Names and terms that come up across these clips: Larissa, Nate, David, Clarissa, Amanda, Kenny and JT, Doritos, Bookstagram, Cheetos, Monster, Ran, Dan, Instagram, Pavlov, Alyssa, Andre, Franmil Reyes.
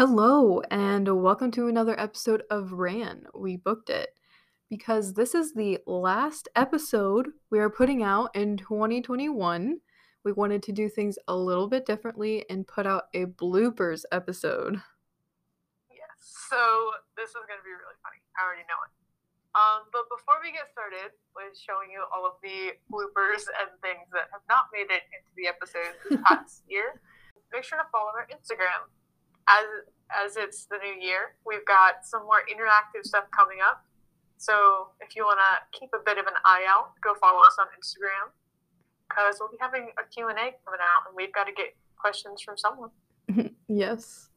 Hello, and welcome to another episode of Ran. We booked it because this is the last episode we are putting out in 2021. We wanted to do things a little bit differently and put out a bloopers episode. Yes, so this is going to be really funny. I already know it. But before we get started with showing you all of the bloopers and things that have not made it into the episode this past year, make sure to follow our Instagram. As it's the new year, we've got some more interactive stuff coming up. So if you want to keep a bit of an eye out, go follow us on Instagram, because we'll be having a Q&A coming out, and we've got to get questions from someone. Yes.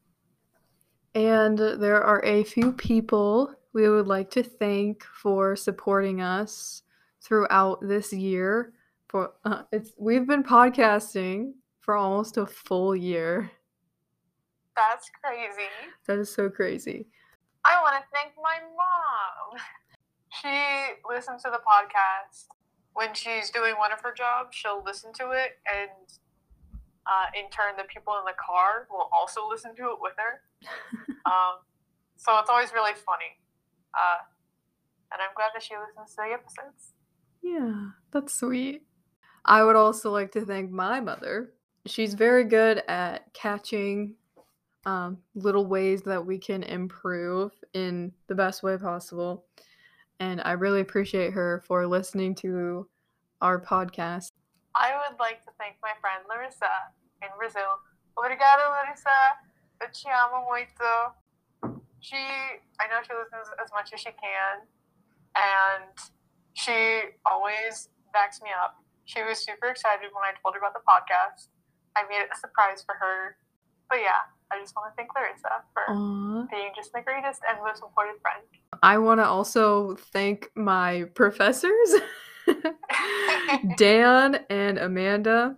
And there are a few people we would like to thank for supporting us throughout this year. We've been podcasting for almost a full year. That's crazy. That is so crazy. I want to thank my mom. She listens to the podcast. When she's doing one of her jobs, she'll listen to it, and in turn, the people in the car will also listen to it with her. So it's always really funny. And I'm glad that she listens to the episodes. Yeah, that's sweet. I would also like to thank my mother. She's very good at catching little ways that we can improve in the best way possible. And I really appreciate her for listening to our podcast. I would like to thank my friend Larissa in Brazil. Obrigada, Larissa. Eu te amo muito. I know she listens as much as she can, and she always backs me up. She was super excited when I told her about the podcast. I made it a surprise for her. But yeah, I just want to thank Clarissa for being just the greatest and most supportive friend. I want to also thank my professors, Dan and Amanda.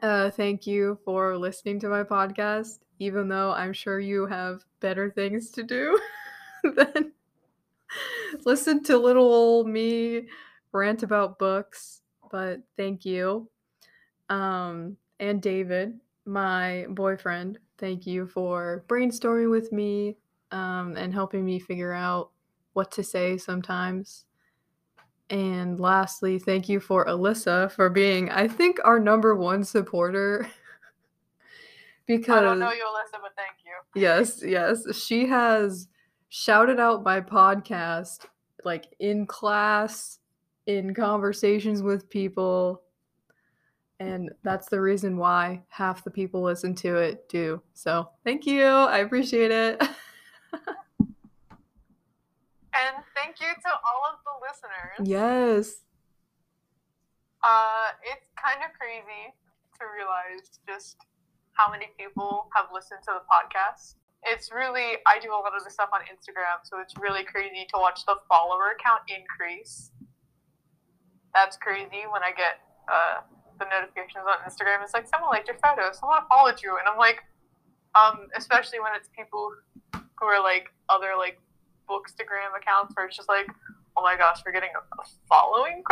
Thank you for listening to my podcast, even though I'm sure you have better things to do than listen to little old me rant about books. But thank you. And David, my boyfriend, thank you for brainstorming with me and helping me figure out what to say sometimes. And lastly, thank you for Alyssa for being, I think, our number one supporter. Because I don't know you, Alyssa, but thank you. Yes. She has shouted out my podcast, like, in class, in conversations with people. And that's the reason why half the people listen to it do. So thank you. I appreciate it. And thank you to all of the listeners. Yes. It's kind of crazy to realize just how many people have listened to the podcast. It's really, I do a lot of the stuff on Instagram, so it's really crazy to watch the follower count increase. That's crazy when I get the notifications on Instagram. It's like, someone liked your photo, someone followed you. And I'm like, especially when it's people who are like other like Bookstagram accounts where it's just like, oh my gosh, we're getting a following ?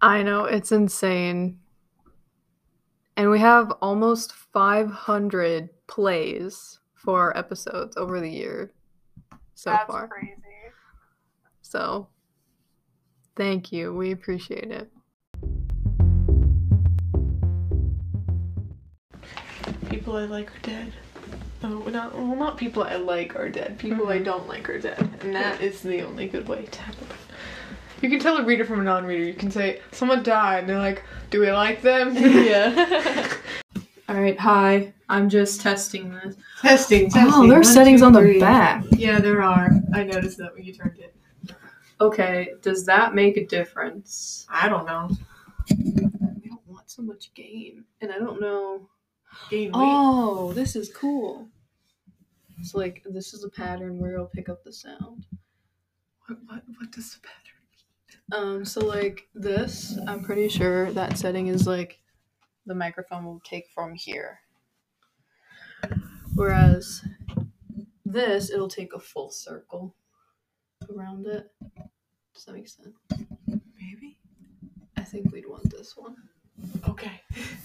I know, it's insane. And we have almost 500 plays for our episodes over the year so far. That's crazy. So thank you. We appreciate it. People I like are dead. Not people I like are dead. People I don't like are dead. And that is the only good way to happen. You can tell a reader from a non-reader. You can say, someone died, and they're like, do we like them? Yeah. Alright, hi. I'm just testing this. Testing. Oh, there are settings on the back. Yeah, there are. I noticed that when you turned it. Okay, does that make a difference? I don't know. We don't want so much game. And I don't know... Game weight. Oh, this is cool. It's like, this is a pattern where it'll pick up the sound. What does the pattern mean? So like this, I'm pretty sure that setting is like the microphone will take from here. Whereas this, it'll take a full circle around it. Does that make sense? Maybe. I think we'd want this one. Okay.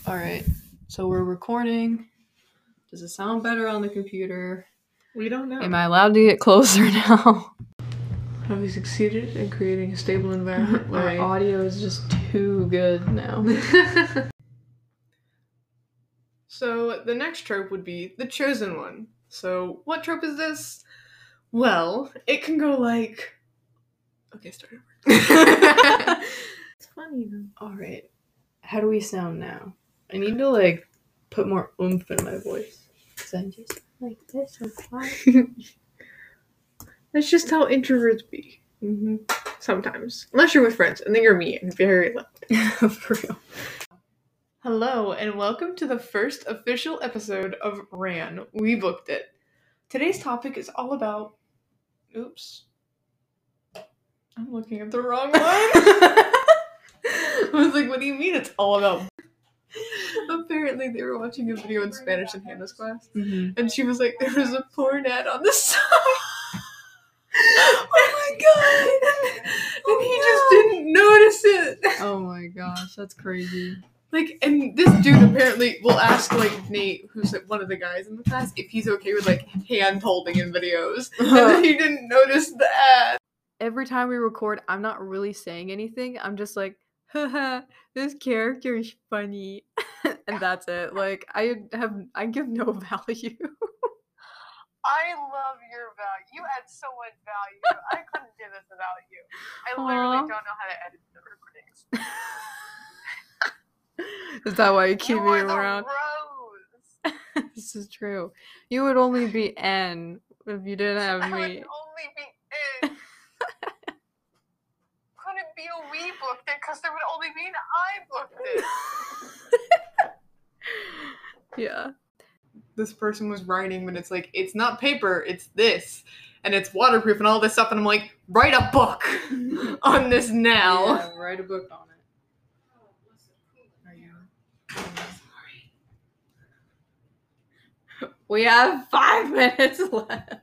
All right. So we're recording. Does it sound better on the computer? We don't know. Am I allowed to get closer now? Have we succeeded in creating a stable environment where our audio is just too good now? So the next trope would be the chosen one. So what trope is this? Well, it can go like... Okay, start over. It's funny though. Alright. How do we sound now? I need to like put more oomph in my voice. Because I'm just like this and quiet. That's just how introverts be. Mm-hmm. Sometimes. Unless you're with friends, and then you're me and very loud. For real. Hello, and welcome to the first official episode of Ran. We booked it. Today's topic is all about... Oops. I'm looking at the wrong one. I was like, what do you mean it's all about? Apparently they were watching a video in Spanish in Hannah's class. Mm-hmm. And she was like, there was a porn ad on the side. Oh my god. And he just didn't notice it. Oh my gosh, that's crazy. Like, and this dude apparently will ask, like, Nate, who's like one of the guys in the class, if he's okay with, like, hand-holding in videos. And then he didn't notice the ad. Every time we record, I'm not really saying anything. I'm just like, haha, this character is funny. And that's it. Like, I give no value. I love your value. You add so much value. I couldn't do this without you. I literally don't know how to edit the recordings. Is that why you keep me around? This is true. You would only be N if you didn't have me. I would only be N. Couldn't be a we booked it because there would only be an I booked it. Yeah. This person was writing, but it's like, it's not paper, it's this. And it's waterproof and all this stuff. And I'm like, write a book on this now. Yeah, write a book on it. We have 5 minutes left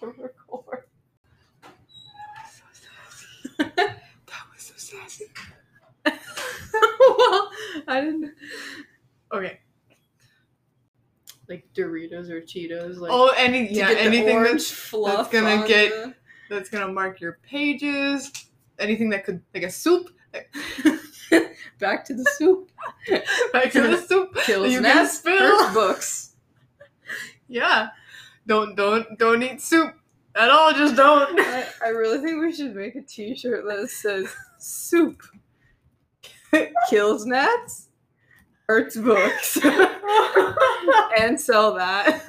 to record. That was so sassy. Well, I didn't. Okay. Like Doritos or Cheetos. Like, oh, anything that's fluff that's gonna mark your pages. Anything that could, like a soup. Back to the soup. Back to the soup. Kills nest. First books. Yeah, don't eat soup at all. Just don't. I really think we should make a T-shirt that says "Soup kills gnats, hurts books," and sell that.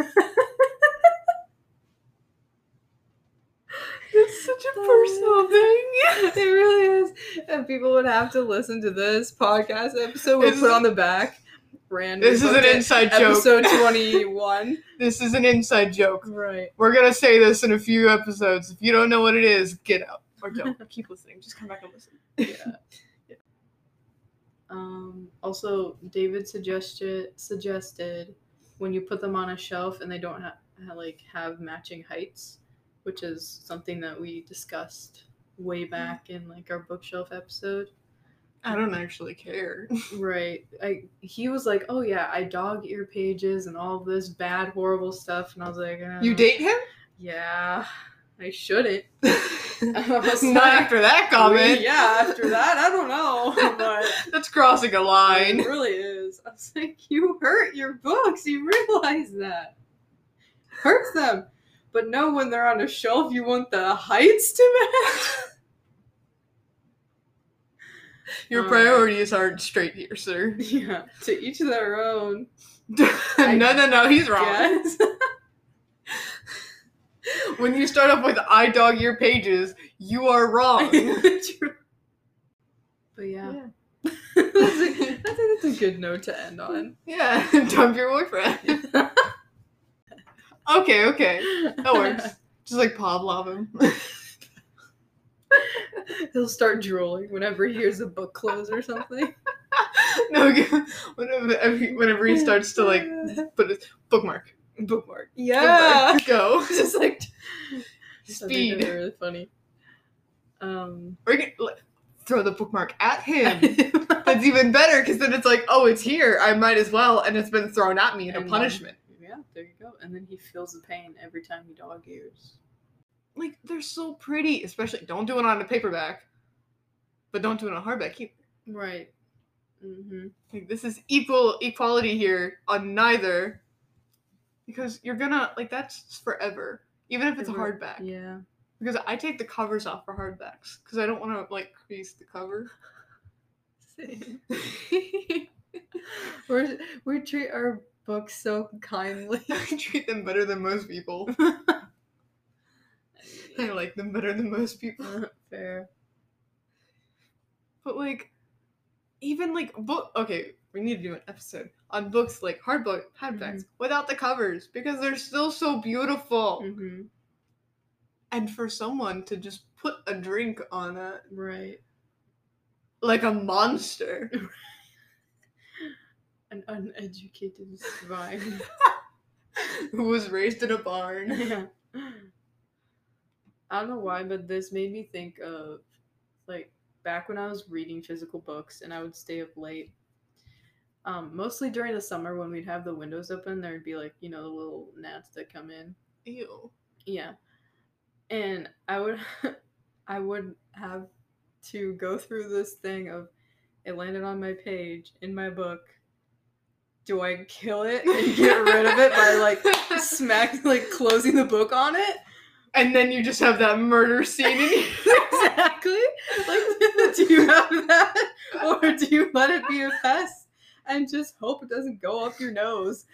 It's such a personal thing. Yes, it really is, and people would have to listen to this podcast episode. We'll put on the back. This is an inside joke. Episode 21. This is an inside joke. Right. We're going to say this in a few episodes. If you don't know what it is, get out. Or don't. Keep listening. Just come back and listen. Yeah. Also, David suggested when you put them on a shelf and they don't have matching heights, which is something that we discussed way back in like our bookshelf episode. I don't actually care. Right. He was like, oh yeah, I dog ear pages and all this bad, horrible stuff. And I was like... You date him? Yeah. I shouldn't. Not after that comment. Yeah, after that, I don't know. But that's crossing a line. It really is. I was like, you hurt your books. You realize that. Hurts them. But no, when they're on a shelf, you want the heights to match. Your priorities aren't straight here, sir. Yeah, to each their own. No, he's wrong. When you start off with I dog your pages, you are wrong. But yeah. I think that's a good note to end on. Yeah, dump your boyfriend. Okay. That works. Just like Pavlov him. He'll start drooling whenever he hears a book close or something. No, whenever he starts to like put his bookmark. Yeah, bookmark. Go. Just like speed. That's really funny. Or you can throw the bookmark at him. That's even better because then it's like, oh, it's here. I might as well, and it's been thrown at me in a punishment. Yeah, there you go. And then he feels the pain every time he dog ears. Like, they're so pretty. Especially, don't do it on a paperback. But don't do it on a hardback either. Right. Mm-hmm. Like, this is equality here on neither. Because you're gonna, like, that's forever. Even if it's a hardback. Yeah. Because I take the covers off for hardbacks. Because I don't want to, like, crease the cover. Same. We treat our books so kindly. I treat them better than most people. I like them better than most people. Fair. But, like, even, like, book... Okay, we need to do an episode on books, like, hardbacks, mm-hmm. without the covers, because they're still so beautiful. Mm-hmm. And for someone to just put a drink on it. Right. Like a monster. An uneducated swine. Who was raised in a barn. Yeah. I don't know why, but this made me think of, like, back when I was reading physical books and I would stay up late, mostly during the summer when we'd have the windows open, there'd be, like, you know, the little gnats that come in. Ew. Yeah. And I would have to go through this thing of, it landed on my page in my book. Do I kill it and get rid of it by, like, closing the book on it? And then you just have that murder scene in you. Exactly. Like, do you have that? Or do you let it be a pest and just hope it doesn't go up your nose?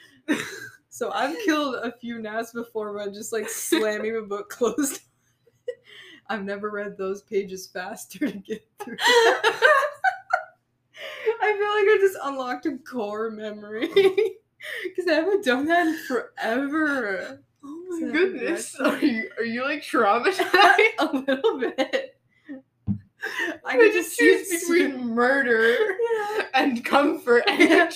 So I've killed a few gnats before by just, like, slamming a book closed. I've never read those pages faster to get through. I feel like I just unlocked a core memory. Because I haven't done that in forever. Oh my goodness. Are you like traumatized? A little bit. I could just choose between murder and comfort. Yeah.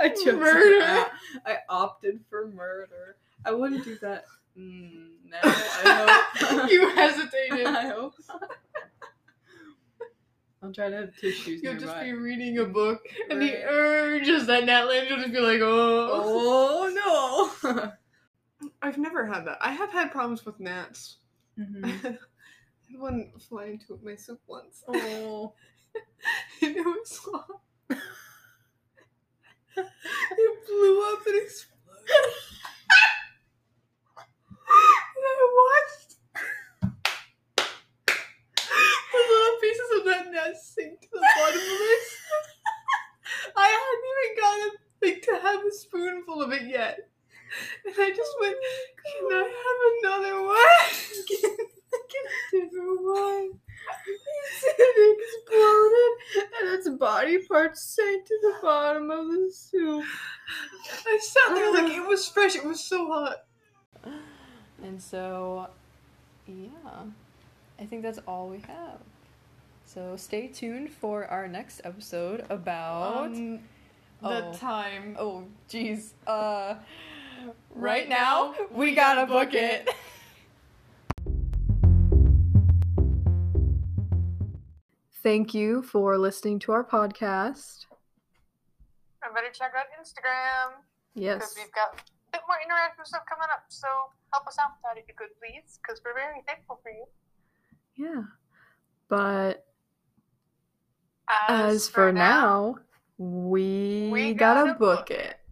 I chose murder. I opted for murder. I wouldn't do that now. I hope. You hesitated. I hope. I'll try to have tissues. You'll nearby. Just be reading a book, and the urges that Nat Land will just be like, oh no. I've never had that. I have had problems with gnats. Mm-hmm. I had one fly into my soup once. Oh. And it was long. It blew up and exploded. And I watched the little pieces of that gnat sink to the bottom of my soup. I hadn't even gotten to have a spoonful of it yet. And I just went, can I have another one? Can I have a different one? It exploded, and its body parts sank to the bottom of the soup. I sat there like, it was fresh, it was so hot. And so, yeah, I think that's all we have. So stay tuned for our next episode about... time. Oh, jeez. Right now, we gotta book it. Thank you for listening to our podcast. I better check out Instagram. Yes. Because we've got a bit more interactive stuff coming up. So help us out with that if you could, please. Because we're very thankful for you. Yeah. But as for now we gotta book it.